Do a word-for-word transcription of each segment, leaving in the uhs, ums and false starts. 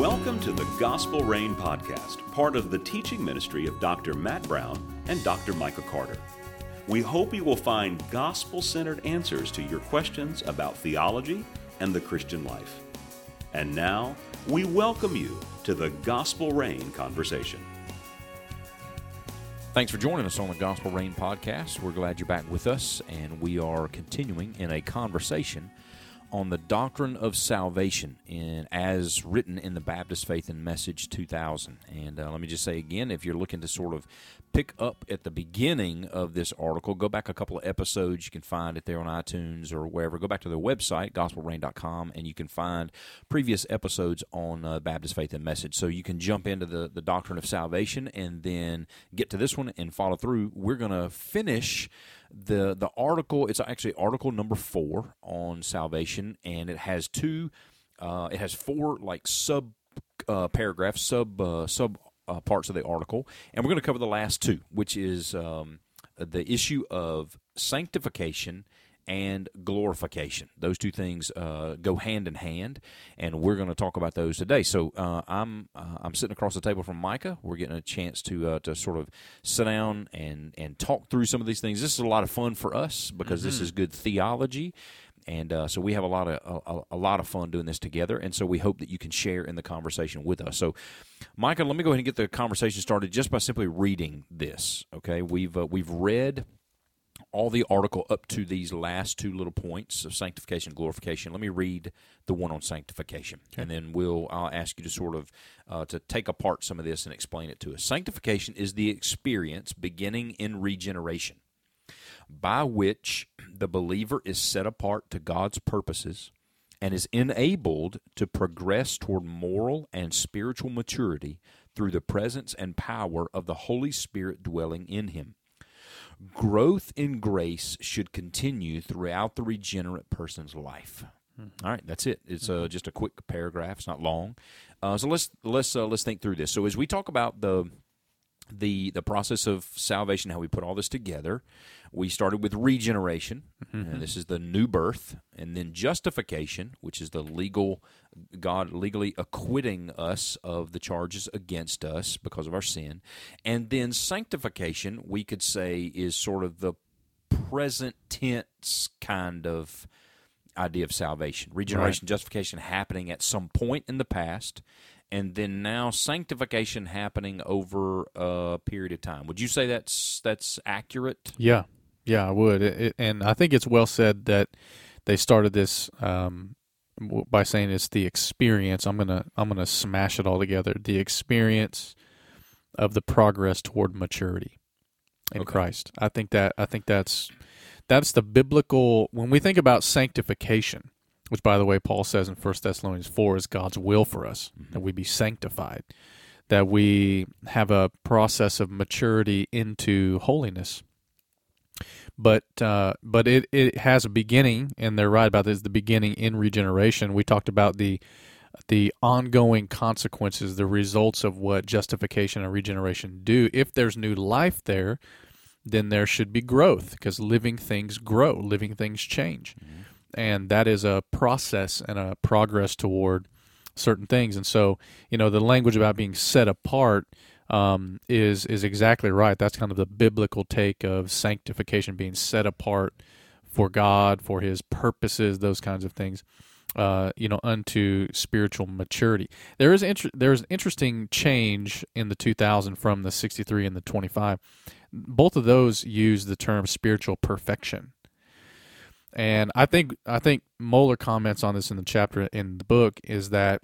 Welcome to the Gospel Reign podcast, part of the teaching ministry of Doctor Matt Brown and Doctor Michael Carter. We hope you will find gospel-centered answers to your questions about theology and the Christian life. And now, we welcome you to the Gospel Reign conversation. Thanks for joining us on the Gospel Reign podcast. We're glad you're back with us, and we are continuing in a conversation on the doctrine of salvation in, as written in the Baptist Faith and Message two thousand. And uh, let me just say again, if you're looking to sort of pick up at the beginning of this article, go back a couple of episodes. You can find it there on iTunes or wherever. Go back to their website, gospel reign dot com, and you can find previous episodes on uh, Baptist Faith and Message. So you can jump into the, the doctrine of salvation and then get to this one and follow through. We're going to finish The the article. It's actually article number four on salvation, and it has two, uh, it has four like sub uh, paragraphs, sub uh, sub uh, parts of the article, and we're going to cover the last two, which is um, the issue of sanctification and glorification. Those two things uh, go hand in hand, and we're going to talk about those today. So uh, I'm uh, I'm sitting across the table from Micah. We're getting a chance to uh, to sort of sit down and and talk through some of these things. This is a lot of fun for us because mm-hmm. this is good theology. And uh, so we have a lot of a, a lot of fun doing this together, and so we hope that you can share in the conversation with us. So, Micah, let me go ahead and get the conversation started just by simply reading this. Okay, we've uh, we've read all the article up to these last two little points of sanctification and glorification. Let me read the one on sanctification, okay, and then we'll I'll ask you to sort of uh, to take apart some of this and explain it to us. Sanctification is the experience beginning in regeneration by which the believer is set apart to God's purposes and is enabled to progress toward moral and spiritual maturity through the presence and power of the Holy Spirit dwelling in him. Growth in grace should continue throughout the regenerate person's life. All right, that's it. It's uh, just a quick paragraph. It's not long. Uh, so let's let's uh, let's think through this. So as we talk about the the the process of salvation, how we put all this together, we started with regeneration. Mm-hmm. And this is the new birth, and then justification, which is the legal God legally acquitting us of the charges against us because of our sin. And then sanctification, we could say, is sort of the present tense kind of idea of salvation. Regeneration, right. Justification happening at some point in the past, and then now sanctification happening over a period of time. Would you say that's that's accurate? Yeah, yeah, I would. It, it, and I think it's well said that they started this um, by saying it's the experience. I'm gonna I'm gonna smash it all together. The experience of the progress toward maturity in okay. Christ. I think that I think that's that's the biblical. When we think about sanctification, which, by the way, Paul says in First Thessalonians four is God's will for us, mm-hmm. that we be sanctified, that we have a process of maturity into holiness. But uh, but it, it has a beginning, and they're right about this, the beginning in regeneration. We talked about the the ongoing consequences, the results of what justification and regeneration do. If there's new life there, then there should be growth, because living things grow, living things change. Mm-hmm. And that is a process and a progress toward certain things. And so, you know, the language about being set apart um, is is exactly right. That's kind of the biblical take of sanctification, being set apart for God, for His purposes, those kinds of things, uh, you know, unto spiritual maturity. There is inter- there is an interesting change in the two thousand from the sixty-three and the twenty-five. Both of those use the term spiritual perfection. And I think I think Moeller comments on this in the chapter in the book is that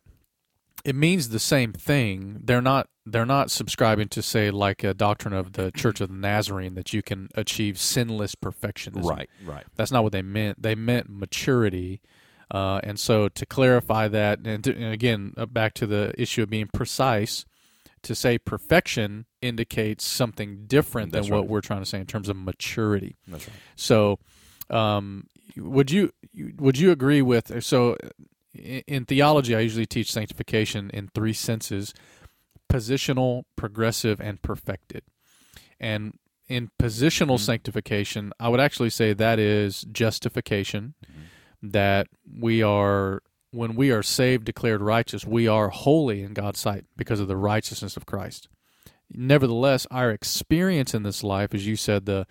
it means the same thing. They're not they're not subscribing to, say, like a doctrine of the Church of the Nazarene that you can achieve sinless perfectionism. Right, right. That's not what they meant. They meant maturity. Uh, and so to clarify that, and, to, and again, uh, back to the issue of being precise, to say perfection indicates something different That's than right. what we're trying to say in terms of maturity. That's right. So Um, would you would you agree with, so in theology I usually teach sanctification in three senses: positional, progressive, and perfected. And in positional mm-hmm. sanctification, I would actually say that is justification, mm-hmm. that we are when we are saved, declared righteous, we are holy in God's sight because of the righteousness of Christ. Nevertheless, our experience in this life, as you said, the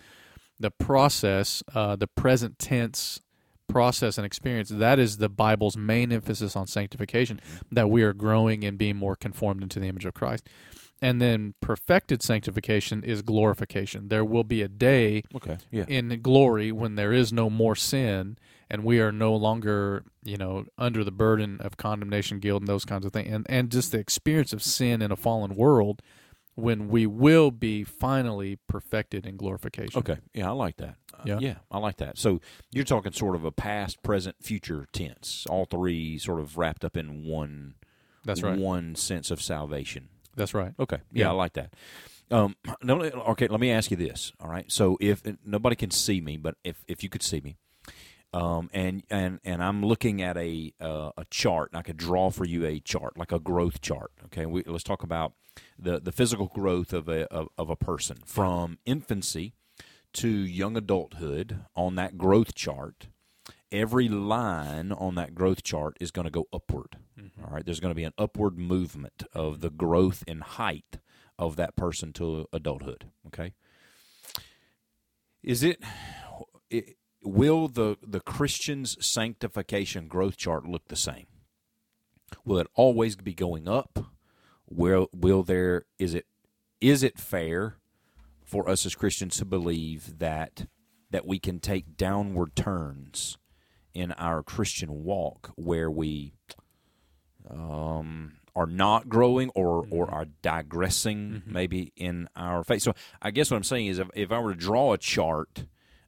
the process, uh, the present tense process and experience, that is the Bible's main emphasis on sanctification, that we are growing and being more conformed into the image of Christ. And then perfected sanctification is glorification. There will be a day okay, yeah. in glory when there is no more sin, and we are no longer, you know, under the burden of condemnation, guilt, and those kinds of things. And and just the experience of sin in a fallen world, when we will be finally perfected in glorification. Okay, yeah, I like that. Uh, yeah. yeah, I like that. So you're talking sort of a past, present, future tense, all three sort of wrapped up in one. That's right. One sense of salvation. That's right. Okay. Yeah, yeah, I like that. Um, no, okay, let me ask you this. All right. So if nobody can see me, but if, if you could see me, um, and and and I'm looking at a uh, a chart, and I could draw for you a chart, like a growth chart. Okay. We, let's talk about the the physical growth of a of, of a person from infancy to young adulthood. On that growth chart, every line on that growth chart is going to go upward. All right, there's going to be an upward movement of the growth in height of that person to adulthood, okay? Is it, it will the, the Christian's sanctification growth chart look the same? Will it always be going up? Will will there is it is it fair for us as Christians to believe that that we can take downward turns in our Christian walk where we Um, are not growing or, or are digressing mm-hmm. maybe in our faith? So I guess what I'm saying is if, if I were to draw a chart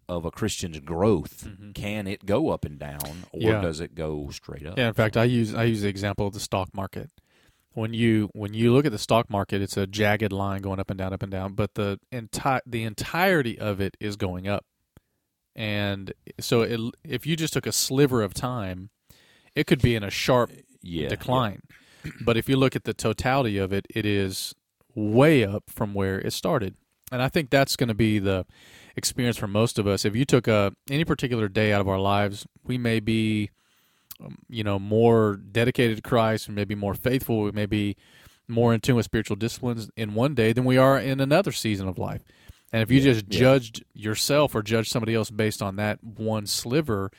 of a Christian's growth, mm-hmm. can it go up and down or yeah. does it go straight up? Yeah, in fact, I use I use the example of the stock market. When you when you look at the stock market, it's a jagged line going up and down, up and down, but the enti- the entirety of it is going up. And so it, if you just took a sliver of time, it could be in a sharp Yeah, decline. Yeah. But if you look at the totality of it, it is way up from where it started. And I think that's going to be the experience for most of us. If you took a, any particular day out of our lives, we may be um, you know, more dedicated to Christ, we may be more faithful, we may be more in tune with spiritual disciplines in one day than we are in another season of life. And if you yeah, just yeah. judged yourself or judged somebody else based on that one sliver,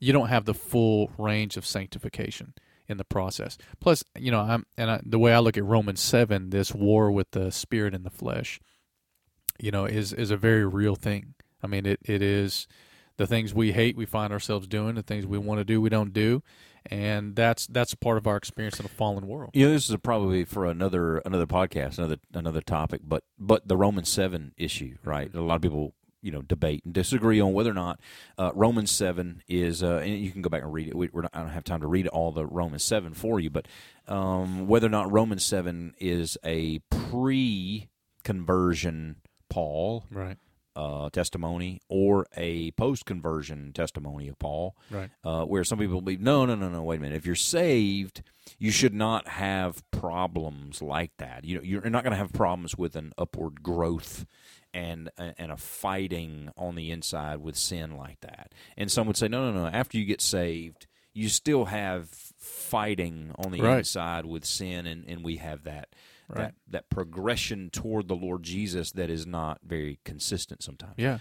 you don't have the full range of sanctification in the process. Plus, you know, I'm and I, the way I look at Romans seven, this war with the spirit and the flesh, you know, is is a very real thing. I mean, it it is the things we hate, we find ourselves doing. The things we want to do, we don't do, and that's that's part of our experience in a fallen world. Yeah, you know, this is a probably for another another podcast, another another topic. But but the Romans seven issue, right? A lot of people, you know, debate and disagree on whether or not uh, Romans seven is, uh, and you can go back and read it. We, we're not, I don't have time to read all the Romans seven for you, but um, whether or not Romans seven is a pre-conversion Paul right. uh, testimony or a post-conversion testimony of Paul, right. uh, where some people believe, no, no, no, no, wait a minute. If you're saved, you should not have problems like that. You know, you're not going to have problems with an upward growth and and a fighting on the inside with sin like that. And some would say, no, no, no, after you get saved, you still have fighting on the right. inside with sin, and, and we have that, right. that that progression toward the Lord Jesus that is not very consistent sometimes. Yeah.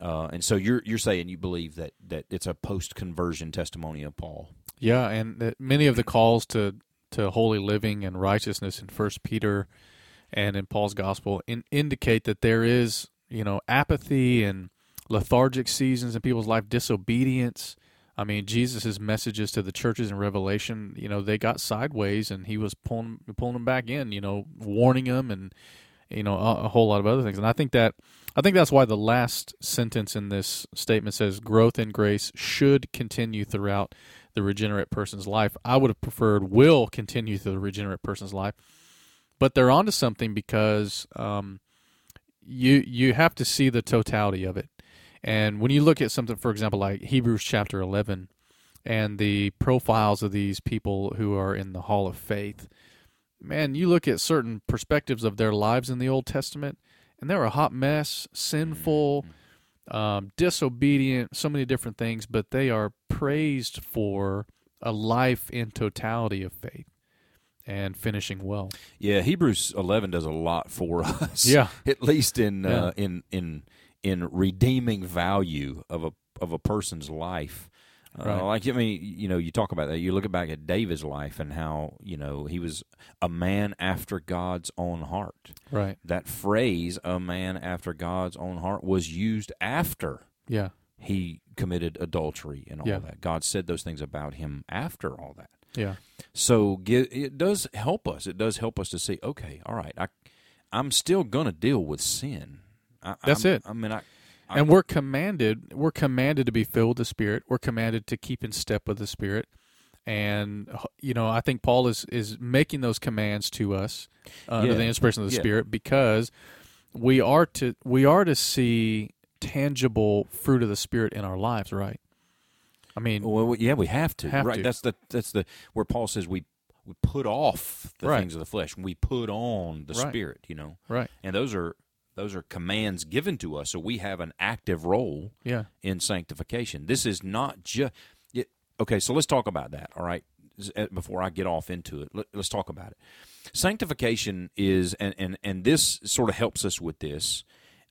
Uh, and so you're you're saying you believe that, that it's a post-conversion testimony of Paul. Yeah, and that many of the calls to, to holy living and righteousness in First Peter and in Paul's gospel in, indicate that there is, you know, apathy and lethargic seasons in people's life, disobedience. I mean, Jesus' messages to the churches in Revelation, you know, they got sideways and he was pulling pulling them back in, you know, warning them and, you know, a, a whole lot of other things. And I think that I think that's why the last sentence in this statement says growth in grace should continue throughout the regenerate person's life. I would have preferred will continue through the regenerate person's life. But they're onto something because um, you you have to see the totality of it. And when you look at something, for example, like Hebrews chapter eleven and the profiles of these people who are in the Hall of Faith, man, you look at certain perspectives of their lives in the Old Testament, and they're a hot mess, sinful, um, disobedient, so many different things, but they are praised for a life in totality of faith and finishing well. Yeah, Hebrews eleven does a lot for us. Yeah, at least in yeah. uh, in in in redeeming value of a of a person's life. Right. Uh, like I mean, you know, you talk about that. You look back at David's life and how, you know, he was a man after God's own heart. Right. That phrase, "a man after God's own heart," was used after yeah. he committed adultery and all yeah. that. God said those things about him after all that. Yeah. So it does help us. It does help us to see. Okay, all right. I, I'm still gonna deal with sin. I, That's I'm, it. I mean, I. And we're commanded we're commanded to be filled with the Spirit. We're commanded to keep in step with the Spirit. And, you know, I think Paul is, is making those commands to us uh, yeah. under the inspiration of the yeah. Spirit, because we are to we are to see tangible fruit of the Spirit in our lives, right? I mean, well, yeah, we have to. Have right. To. That's the that's the where Paul says we we put off the right. things of the flesh, and we put on the right. Spirit, you know. Right. And those are Those are commands given to us, so we have an active role yeah. in sanctification. This is not just... Okay, so let's talk about that, all right, before I get off into it. Let, let's talk about it. Sanctification is, and, and, and this sort of helps us with this,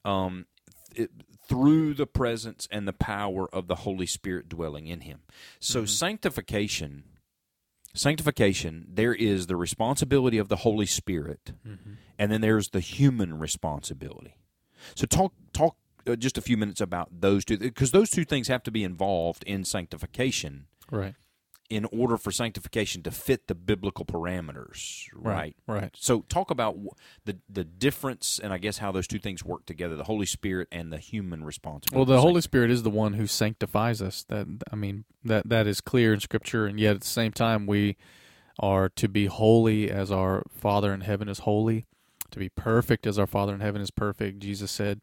um, it, through the presence and the power of the Holy Spirit dwelling in him. So mm-hmm. sanctification, sanctification, there is the responsibility of the Holy Spirit, mm-hmm. and then there's the human responsibility. So talk talk uh, just a few minutes about those two, because those two things have to be involved in sanctification, right? In order for sanctification to fit the biblical parameters, right? Right. right. So talk about the the difference, and I guess how those two things work together: the Holy Spirit and the human responsibility. Well, the Holy Spirit is the one who sanctifies us. That I mean, that that is clear in Scripture, and yet at the same time, we are to be holy as our Father in heaven is holy, to be perfect as our Father in heaven is perfect, Jesus said.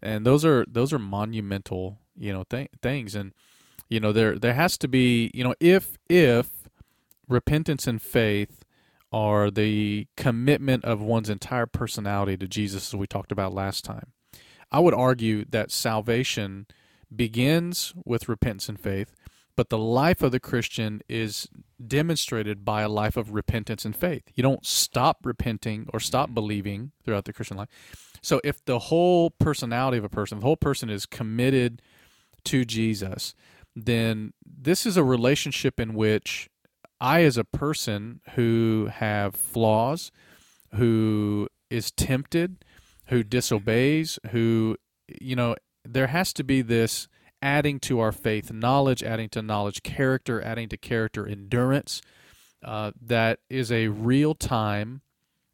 And those are those are monumental, you know, th- things. And, you know, there there has to be, you know, if if repentance and faith are the commitment of one's entire personality to Jesus, as we talked about last time, I would argue that salvation begins with repentance and faith, but the life of the Christian is demonstrated by a life of repentance and faith. You don't stop repenting or stop believing throughout the Christian life. So if the whole personality of a person, the whole person is committed to Jesus, then this is a relationship in which I, as a person who have flaws, who is tempted, who disobeys, who, you know, there has to be this adding to our faith knowledge, adding to knowledge character, adding to character endurance. Uh, that is a real-time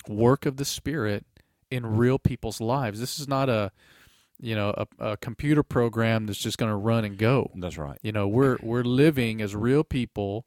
work of the Spirit in real people's lives. This is not a, you know, a, a computer program that's just going to run and go. That's right. You know, we're we're living as real people,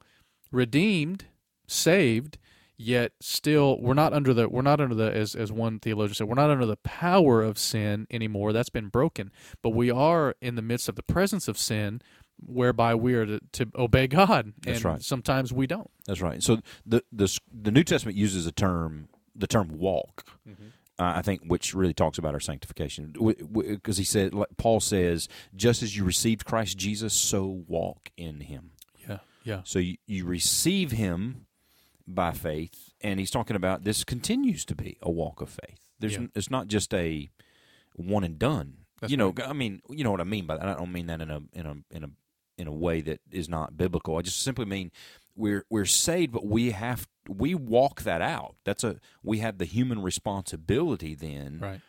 redeemed, saved, yet still we're not under the we're not under the as as one theologian said, we're not under the power of sin anymore. That's been broken. But we are in the midst of the presence of sin, whereby we are to, to obey God. And that's right. Sometimes we don't. That's right. So the the the New Testament uses a term the term walk. Mm-hmm. Uh, I think, which really talks about our sanctification, because he said, Paul says, just as you received Christ Jesus, so walk in him. Yeah, yeah. So you, you receive him by faith, and he's talking about this continues to be a walk of faith. There's, yeah. It's not just a one and done. That's you know, right. I mean, you know what I mean by that. I don't mean that in a in a in a in a way that is not biblical. I just simply mean we're we're saved, but we have. We walk that out. That's a we have the human responsibility then right.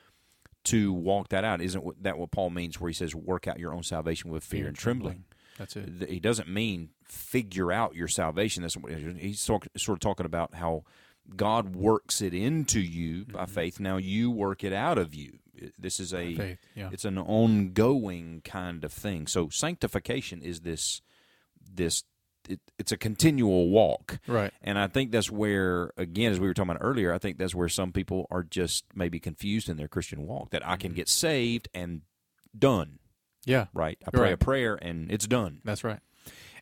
to walk that out. Isn't that what Paul means where he says, "Work out your own salvation with fear, fear and trembling"? That's it. He doesn't mean figure out your salvation. That's what he's talk, sort of talking about how God works it into you by mm-hmm. faith. Now you work it out of you. This is a faith, yeah. it's an ongoing kind of thing. So sanctification is this this. It, it's a continual walk. Right. And I think that's where, again, as we were talking about earlier, I think that's where some people are just maybe confused in their Christian walk, that I can get saved and done. Yeah. Right? I pray right. a prayer and it's done. That's right.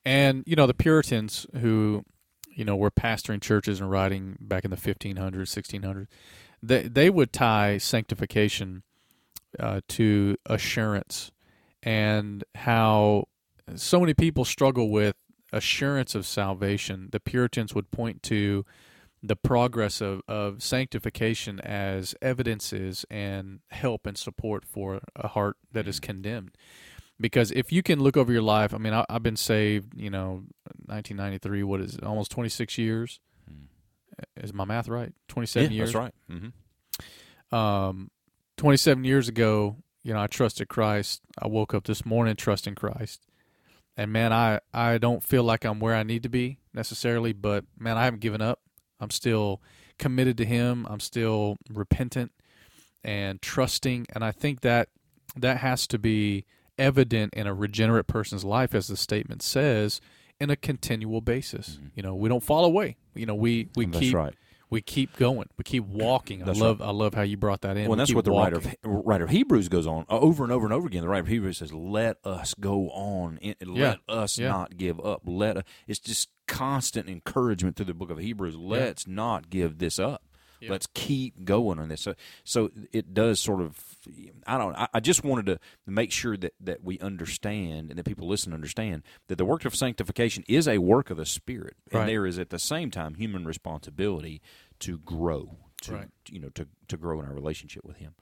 And, you know, the Puritans who, you know, were pastoring churches and writing back in the fifteen hundreds, sixteen hundreds, they, they would tie sanctification uh, to assurance, and how so many people struggle with assurance of salvation, the Puritans would point to the progress of, of sanctification as evidences and help and support for a heart that is condemned. Because if you can look over your life, I mean, I, I've been saved, you know, nineteen ninety-three, what is it, almost twenty-six years? Mm. Is my math right? twenty-seven yeah, years? That's right. Mm-hmm. Um, twenty-seven years ago, you know, I trusted Christ. I woke up this morning trusting Christ. And, man, I, I don't feel like I'm where I need to be necessarily, but, man, I haven't given up. I'm still committed to Him. I'm still repentant and trusting. And I think that that has to be evident in a regenerate person's life, as the statement says, in a continual basis. Mm-hmm. You know, we don't fall away. You know, we we that's keep right. we keep going. We keep walking. I that's love right. I love how you brought that in. Well, we that's what the walking. writer of writer of Hebrews goes on over and over and over again. The writer of Hebrews says, "Let us go on. Let yeah. us yeah. not give up. Let us." It's just constant encouragement through the book of Hebrews. Let's yeah. not give this up. Yeah. Let's keep going on this. So, so it does sort of, I don't I, I just wanted to make sure that, that we understand and that people listen understand that the work of sanctification is a work of the Spirit. Right. And there is at the same time human responsibility to grow, to right. you know, to, to grow in our relationship with Him.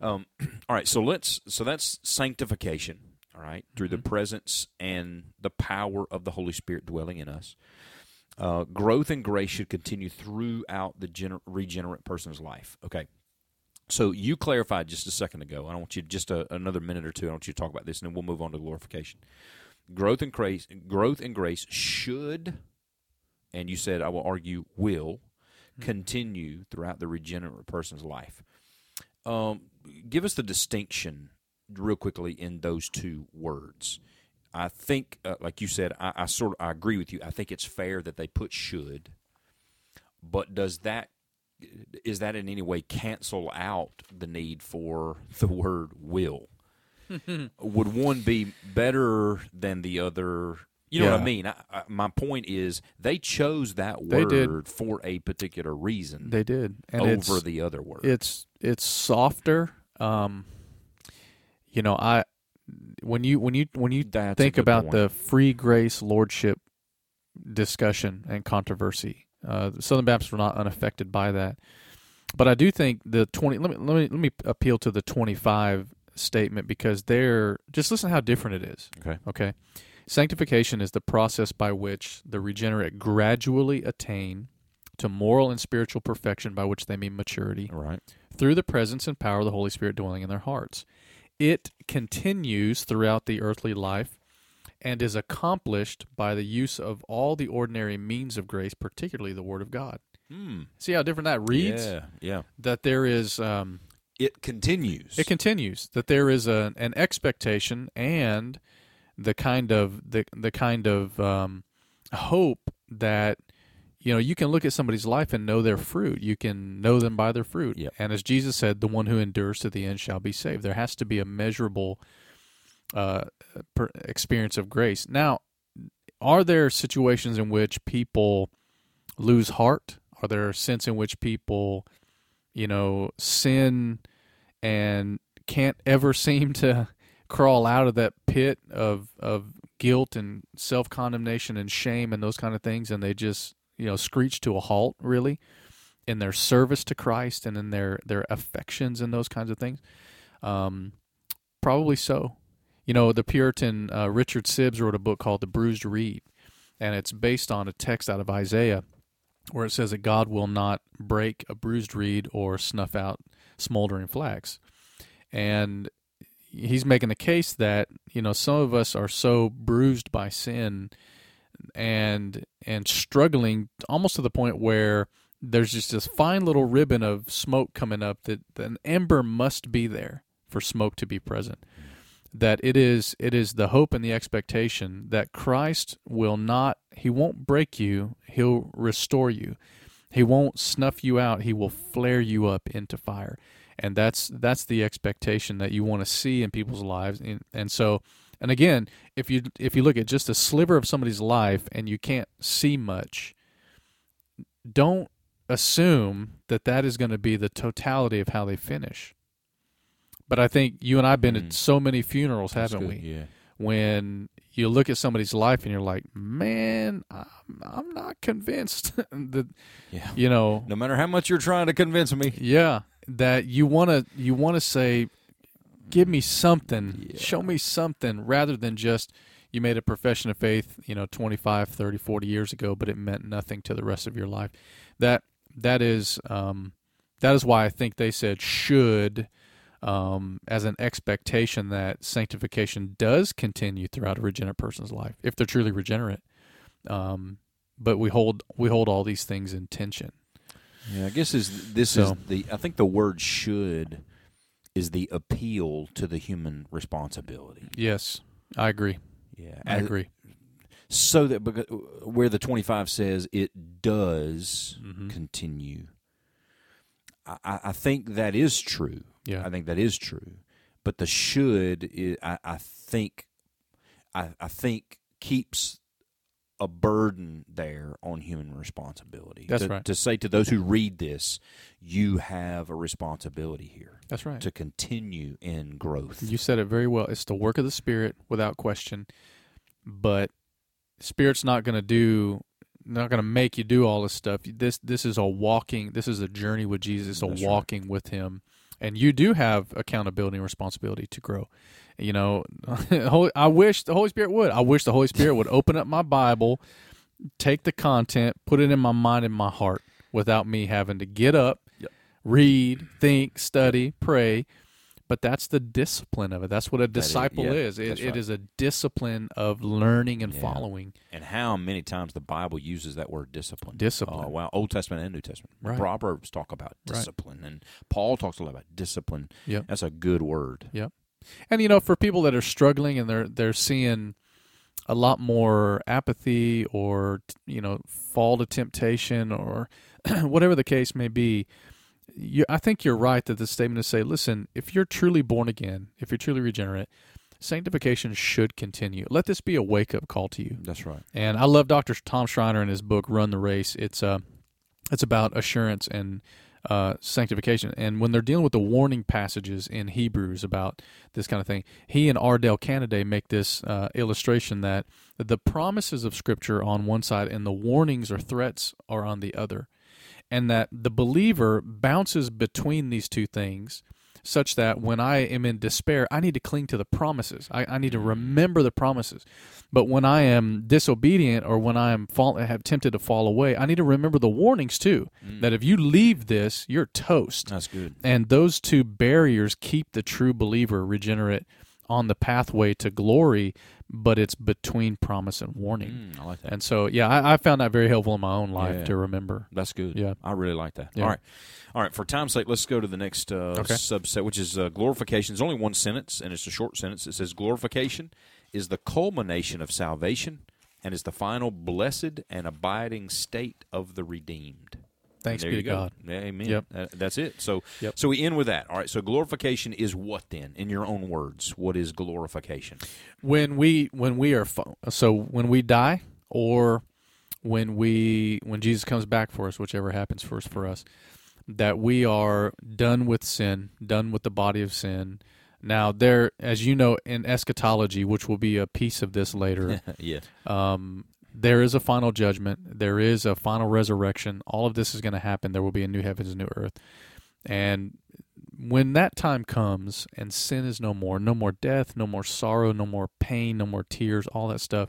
Um, all right, so let's so that's sanctification, all right, through mm-hmm. the presence and the power of the Holy Spirit dwelling in us. Uh, growth in grace should continue throughout the gener- regenerate person's life. Okay, so you clarified just a second ago. I want you just a, another minute or two. I want you to talk about this, and then we'll move on to glorification. Growth in grace, growth in grace should, and you said I will argue will continue throughout the regenerate person's life. Um, give us the distinction real quickly in those two words. I think, uh, like you said, I, I sort of I agree with you. I think it's fair that they put should, but does that is that in any way cancel out the need for the word will? Would one be better than the other? You know yeah. what I mean? I, I, my point is they chose that they word did. for a particular reason. They did and over the other word. It's it's softer. Um, you know, I. When you when you when you That's think about point. the free grace lordship discussion and controversy, uh, the Southern Baptists were not unaffected by that. But I do think the twenty. Let me let me let me appeal to the twenty-five statement because they're just listen how different it is. Okay. Okay. Sanctification is the process by which the regenerate gradually attain to moral and spiritual perfection, by which they mean maturity. All right. Through the presence and power of the Holy Spirit dwelling in their hearts. It continues throughout the earthly life and is accomplished by the use of all the ordinary means of grace, particularly the Word of God. Hmm. See how different that reads? Yeah, yeah. That there is... Um, it continues. It continues. That there is a, an expectation and the kind of the the kind of um, hope that, you know, you can look at somebody's life and know their fruit. You can know them by their fruit. Yep. And as Jesus said, the one who endures to the end shall be saved. There has to be a measurable uh, per experience of grace. Now, are there situations in which people lose heart? Are there a sense in which people, you know, sin and can't ever seem to crawl out of that pit of, of guilt and self-condemnation and shame and those kind of things, and they just... you know, screech to a halt, really, in their service to Christ and in their, their affections and those kinds of things? Um, probably so. You know, the Puritan uh, Richard Sibbs wrote a book called The Bruised Reed, and it's based on a text out of Isaiah where it says that God will not break a bruised reed or snuff out smoldering flax. And he's making the case that, you know, some of us are so bruised by sin and and struggling almost to the point where there's just this fine little ribbon of smoke coming up that an ember must be there for smoke to be present. That it is it is the hope and the expectation that Christ will not, He won't break you, He'll restore you. He won't snuff you out, He will flare you up into fire. And that's that's the expectation that you want to see in people's lives. And, and so... And again, if you if you look at just a sliver of somebody's life and you can't see much, don't assume that that is going to be the totality of how they finish. But I think you and I have been mm. at so many funerals, haven't we? Yeah. when you look at somebody's life and you're like, man, I'm, I'm not convinced that, yeah. you know. No matter how much you're trying to convince me. Yeah, that you want to you want to say, give me something, yeah. show me something, rather than just you made a profession of faith, you know, twenty-five, thirty, forty years ago, but it meant nothing to the rest of your life. That that is um, that is why I think they said should um, as an expectation that sanctification does continue throughout a regenerate person's life if they're truly regenerate. Um, but we hold we hold all these things in tension. Yeah, I guess is this so, is the I think the word should is the appeal to the human responsibility. Yes, I agree. Yeah, I as, agree. So that because, where the twenty-five says it does mm-hmm. continue, I, I think that is true. Yeah, I think that is true. But the should, is, I, I think, I, I think keeps a burden there on human responsibility. That's to, right. To say to those who read this, you have a responsibility here. That's right. To continue in growth. You said it very well. It's the work of the Spirit without question, but Spirit's not going to do, not going to make you do all this stuff. This this is a walking, this is a journey with Jesus, a That's walking right. with Him. And you do have accountability and responsibility to grow. You know, I wish the Holy Spirit would. I wish the Holy Spirit would open up my Bible, take the content, put it in my mind and my heart without me having to get up, yep. read, think, study, pray. But that's the discipline of it. That's what a disciple that is. Yeah, is. It, right. it is a discipline of learning and yeah. following. And how many times the Bible uses that word discipline. Discipline. Uh, wow, Old Testament and New Testament. Right. Proverbs talk about discipline, right. and Paul talks a lot about discipline. Yep. That's a good word. Yep. And, you know, for people that are struggling and they're they're seeing a lot more apathy or, you know, fall to temptation or whatever the case may be, You, I think you're right that the statement is say, listen, if you're truly born again, if you're truly regenerate, sanctification should continue. Let this be a wake-up call to you. That's right. And I love Doctor Tom Schreiner in his book, Run the Race. It's uh, it's about assurance and uh, sanctification. And when they're dealing with the warning passages in Hebrews about this kind of thing, he and Ardell Canaday make this uh, illustration that the promises of Scripture on one side and the warnings or threats are on the other. And that the believer bounces between these two things such that when I am in despair, I need to cling to the promises. I, I need to remember the promises. But when I am disobedient or when I am fall, have tempted to fall away, I need to remember the warnings too, mm. that if you leave this, you're toast. That's good. And those two barriers keep the true believer regenerate on the pathway to glory, but it's between promise and warning. Mm, I like that. And so, yeah, I, I found that very helpful in my own life yeah. to remember. That's good. Yeah, I really like that. Yeah. All right. All right, for time's sake, let's go to the next uh, okay. subset, which is uh, glorification. It's only one sentence, and it's a short sentence. It says, glorification is the culmination of salvation and is the final blessed and abiding state of the redeemed. Thanks be to God. Amen. Yep. Uh, that's it. So yep. so we end with that. All right, so glorification is what then? In your own words, what is glorification? When we when we are so when we die or when we when Jesus comes back for us, whichever happens first for us, that we are done with sin, done with the body of sin. Now, there, as you know, in eschatology, which will be a piece of this later. yeah. Um There is a final judgment. There is a final resurrection. All of this is going to happen. There will be a new heavens and new earth. And when that time comes and sin is no more, no more death, no more sorrow, no more pain, no more tears, all that stuff,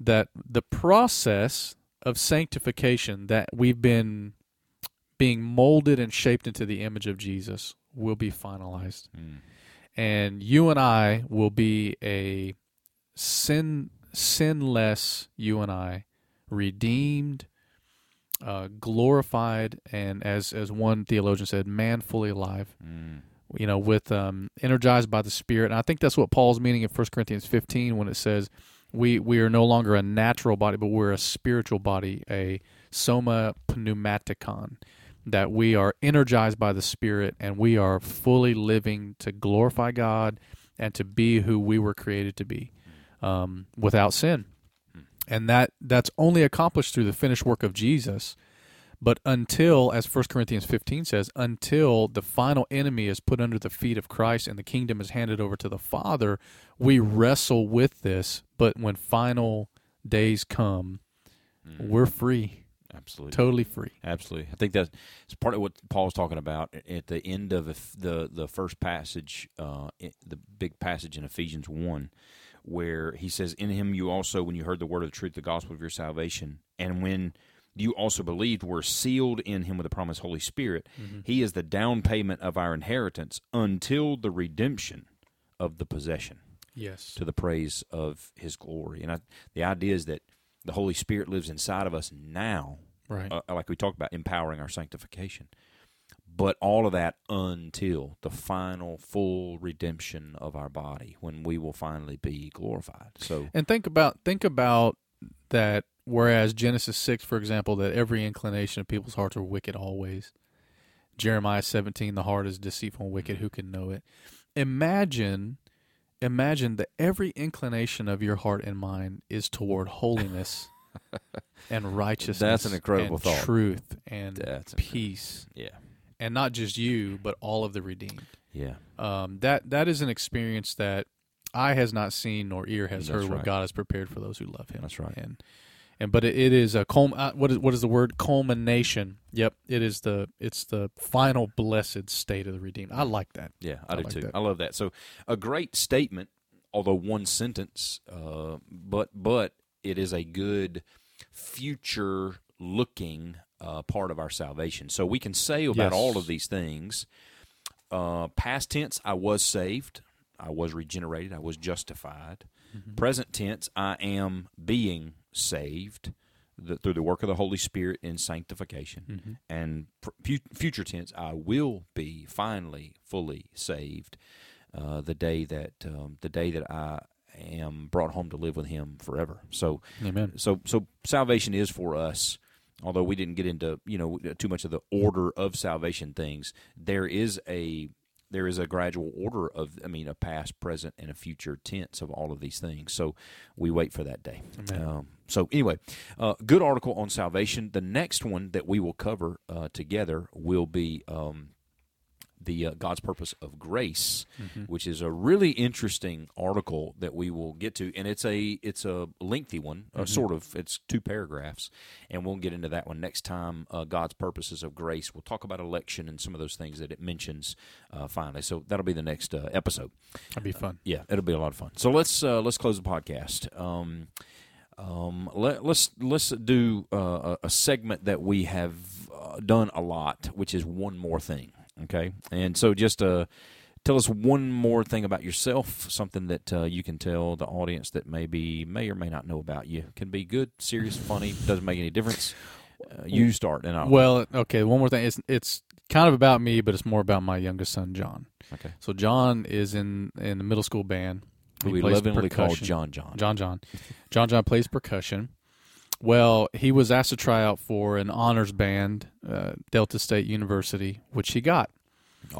that the process of sanctification that we've been being molded and shaped into the image of Jesus will be finalized. Mm. And you and I will be a sin... sinless you and I, redeemed, uh, glorified, and as as one theologian said, man fully alive, mm. you know, with um, energized by the Spirit. And I think that's what Paul's meaning in First Corinthians fifteen when it says we, we are no longer a natural body, but we're a spiritual body, a soma pneumaticon, that we are energized by the Spirit and we are fully living to glorify God and to be who we were created to be. Um, without sin. And that that's only accomplished through the finished work of Jesus, But until, as First Corinthians fifteen says, until the final enemy is put under the feet of Christ and the kingdom is handed over to the Father, we wrestle with this. But when final days come, mm. we're free. Absolutely. Totally free. Absolutely. I think that's part of what Paul's talking about at the end of the the first passage, uh, the big passage in Ephesians one, where he says, "In him you also, when you heard the word of the truth, the gospel of your salvation, and when you also believed, were sealed in him with the promised Holy Spirit." Mm-hmm. He is the down payment of our inheritance until the redemption of the possession. Yes. To the praise of his glory. And I, the idea is that the Holy Spirit lives inside of us now, right? Uh, like we talked about, empowering our sanctification. But all of that until the final full redemption of our body, when we will finally be glorified. So, and think about think about that. Whereas Genesis six, for example, that every inclination of people's hearts are wicked always. Jeremiah seventeen, the heart is deceitful and wicked. Who can know it? Imagine. Imagine that every inclination of your heart and mind is toward holiness and righteousness. That's an incredible and thought. Truth and That's peace. Incredible. Yeah. And not just you, but all of the redeemed. Yeah. Um, that that is an experience that eye has not seen nor ear has That's heard right. what God has prepared for those who love him. That's right. And and but it, it is a culm, uh, what is what is the word? Culmination. Yep. It is the it's the final blessed state of the redeemed. I like that. Yeah, I, I do like too. That. I love that. So a great statement, although one sentence, uh, but but it is a good future looking uh, part of our salvation. So we can say about yes. all of these things, uh, past tense, I was saved, I was regenerated, I was justified. Mm-hmm. Present tense, I am being saved the, through the work of the Holy Spirit in sanctification. Mm-hmm. And fu- future tense, I will be finally fully saved uh, the day that um, the day that I am brought home to live with Him forever. So, Amen. so so salvation is for us. Although we didn't get into you know too much of the order of salvation things, there is a There is a gradual order of, I mean, a past, present, and a future tense of all of these things. So we wait for that day. Um, so anyway, uh, good article on salvation. The next one that we will cover uh, together will be um, the uh, God's Purpose of Grace, mm-hmm. which is a really interesting article that we will get to, and it's a it's a lengthy one, mm-hmm. uh, sort of. It's two paragraphs, and we'll get into that one next time, uh, God's Purposes of Grace. We'll talk about election and some of those things that it mentions uh, finally. So that'll be the next uh, episode. That'll be fun. Uh, yeah, it'll be a lot of fun. So let's uh, let's close the podcast. Um, um, let, let's, let's do uh, a segment that we have uh, done a lot, which is One More Thing. Okay, and so just uh, tell us one more thing about yourself, something that uh, you can tell the audience that maybe may or may not know about you. It can be good, serious, funny, doesn't make any difference. Uh, you start, and I'll... Well, okay, one more thing. It's, it's kind of about me, but it's more about my youngest son, John. Okay. So John is in, in the middle school band. Who we lovingly call John John. John John. John John plays percussion. Well, he was asked to try out for an honors band, uh, Delta State University, which he got.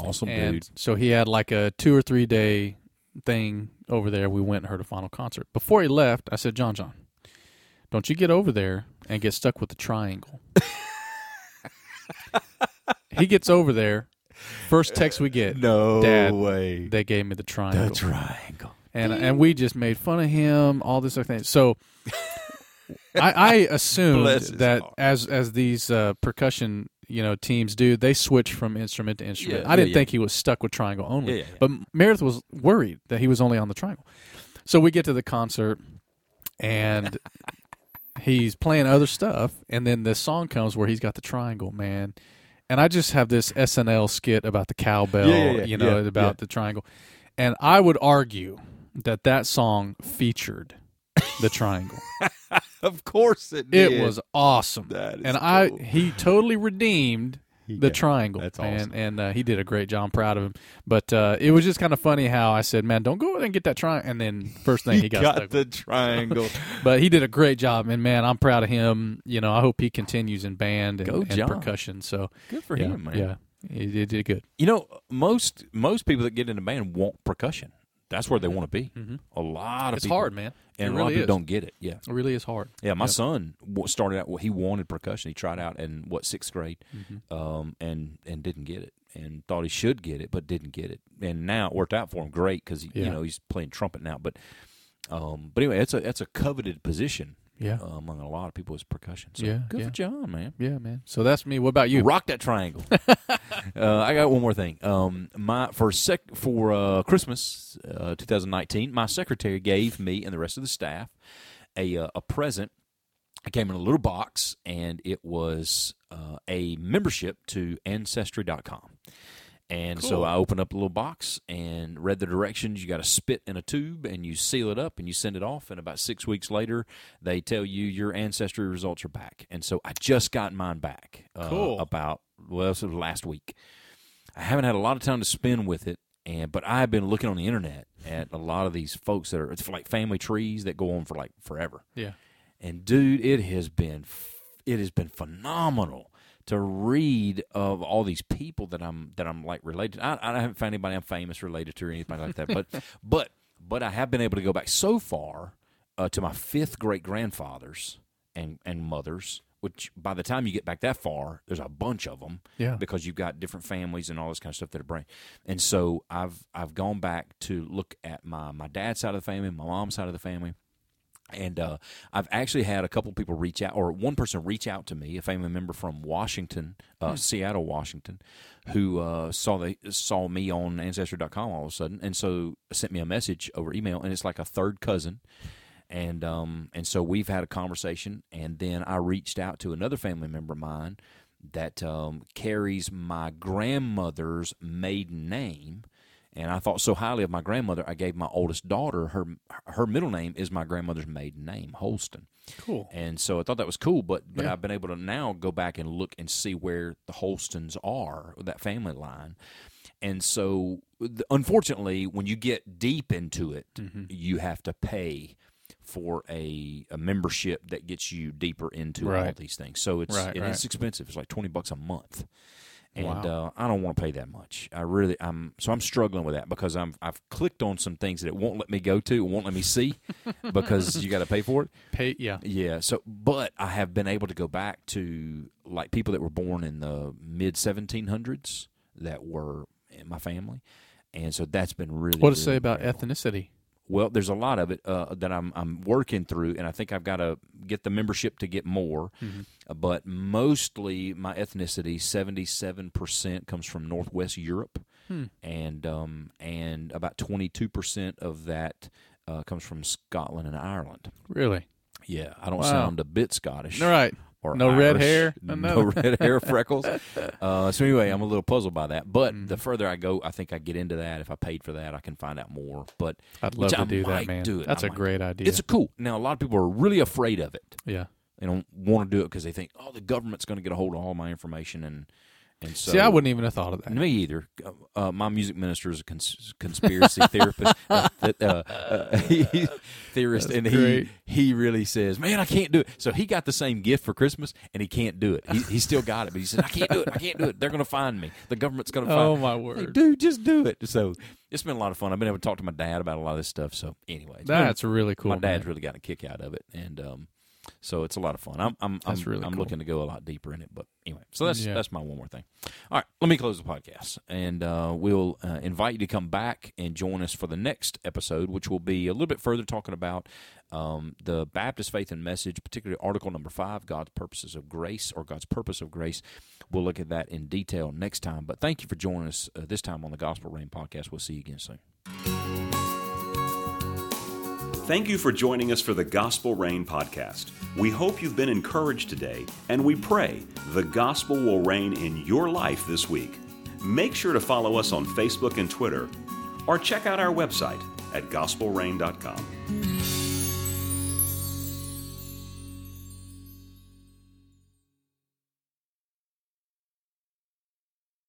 Awesome, and dude. So he had like a two or three day thing over there. We went and heard a final concert. Before he left, I said, John, John, don't you get over there and get stuck with the triangle. He gets over there. First text we get. No Dad, way. They gave me the triangle. The triangle. And Dude. And we just made fun of him, all this other thing. So... I, I assumed that heart. as as these uh, percussion you know teams do, they switch from instrument to instrument. Yeah, I didn't yeah, yeah. think he was stuck with triangle only, yeah, yeah, yeah. but Meredith was worried that he was only on the triangle. So we get to the concert, and he's playing other stuff, and then this song comes where he's got the triangle, man. And I just have this S N L skit about the cowbell, yeah, yeah, yeah, you know, yeah, about yeah. the triangle. And I would argue that that song featured the triangle. Of course it did. It was awesome. That is and I cool. He totally redeemed he the triangle. It. That's awesome. And, and uh, he did a great job. I'm proud of him. But uh, it was just kind of funny how I said, man, don't go and get that triangle. And then first thing he, he got, got stuck the with. Triangle. But he did a great job. And, man, I'm proud of him. You know, I hope he continues in band and, and percussion. So good for yeah, him, man. Yeah, he did good. You know, most most people that get into band want percussion. that's where they want to be. Mm-hmm. A lot of it's people. It's hard, man. And it really a lot of people is. Don't get it. Yeah. It really is hard. Yeah, my yep. son started out, well, he wanted percussion. He tried out in, what, sixth grade mm-hmm. um, and, and didn't get it and thought he should get it but didn't get it. And now it worked out for him great because, yeah. you know, he's playing trumpet now. But um, but anyway, that's a, that's a coveted position. Yeah, uh, among a lot of people is percussion. So yeah, good yeah. for John, man. Yeah, man. So that's me. What about you? Rock that triangle. uh, I got one more thing. Um, my for sec for uh, Christmas uh, twenty nineteen, my secretary gave me and the rest of the staff a uh, a present. It came in a little box, and it was uh, a membership to Ancestry dot com. And cool. So I opened up a little box and read the directions. You got to spit in a tube, and you seal it up, and you send it off. And about six weeks later, they tell you your ancestry results are back. And so I just got mine back uh, cool. about, well, this was last week. I haven't had a lot of time to spend with it, and but I've been looking on the Internet at a lot of these folks that are, it's like family trees that go on for like forever. Yeah. And, dude, it has been it has been phenomenal to read of all these people that I'm that I'm like related. I, I haven't found anybody I'm famous related to or anything like that. But but but I have been able to go back so far uh, to my fifth great grandfathers and and mothers. Which by the time you get back that far, there's a bunch of them. Yeah. Because you've got different families and all this kind of stuff that are brain. And so I've I've gone back to look at my my dad's side of the family, my mom's side of the family. And uh, I've actually had a couple people reach out, or one person reach out to me, a family member from Washington, uh, hmm. Seattle, Washington, who uh, saw the, saw me on Ancestry dot com all of a sudden, and so sent me a message over email, and it's like a third cousin. And um, and so we've had a conversation, and then I reached out to another family member of mine that um, carries my grandmother's maiden name. And I thought so highly of my grandmother, I gave my oldest daughter, her her middle name is my grandmother's maiden name, Holston. Cool. And so I thought that was cool, but but yeah. I've been able to now go back and look and see where the Holstons are, that family line. And so, unfortunately, when you get deep into it, mm-hmm. you have to pay for a, a membership that gets you deeper into right. all these things. So it's right, it, right. it's expensive. It's like twenty bucks a month. And wow. uh, I don't want to pay that much. I really, I'm so I'm struggling with that because I'm I've clicked on some things that it won't let me go to, it won't let me see, because you got to pay for it. Pay, yeah, yeah. So, but I have been able to go back to like people that were born in the mid seventeen hundreds that were in my family, and so that's been really. What to really say about incredible. Ethnicity? Well, there's a lot of it uh, that I'm I'm working through, and I think I've got to get the membership to get more. Mm-hmm. Uh, but mostly my ethnicity, seventy-seven percent comes from Northwest Europe, hmm. and um, and about twenty-two percent of that uh, comes from Scotland and Ireland. Really? Yeah, I don't wow. sound a bit Scottish. All right. Or no Irish, red hair. No, no red hair, freckles. Uh, so anyway, I'm a little puzzled by that. But mm-hmm. the further I go, I think I get into that. If I paid for that, I can find out more. But I'd love to I do that, man. Do That's I a might. Great idea. It's a cool. Now, a lot of people are really afraid of it. Yeah. They don't want to do it because they think, oh, the government's going to get a hold of all my information. And, and so, see, I wouldn't even have thought of that. Me either. Uh, my music minister is a cons- conspiracy therapist. Uh, uh, uh, he, theorist, That's and great. he he really says, man, I can't do it. So he got the same gift for Christmas, and he can't do it. He, he still got it, but he said, I can't do it. I can't do it. They're going to find me. The government's going to find me. Oh, my word. Like, dude, just do it. So it's been a lot of fun. I've been able to talk to my dad about a lot of this stuff. So anyway. That's been, really cool. My dad's man. really got a kick out of it, and um, so it's a lot of fun. I'm I'm I'm, really I'm cool. looking to go a lot deeper in it, but anyway. So that's yeah. that's my one more thing. All right, let me close the podcast, and uh, we'll uh, invite you to come back and join us for the next episode, which will be a little bit further talking about um, the Baptist Faith and Message, particularly article number five, God's Purposes of Grace, or God's Purpose of Grace. We'll look at that in detail next time. But thank you for joining us uh, this time on the Gospel Reign podcast. We'll see you again soon. Thank you for joining us for the Gospel Reign podcast. We hope you've been encouraged today, and we pray the gospel will reign in your life this week. Make sure to follow us on Facebook and Twitter, or check out our website at gospel reign dot com.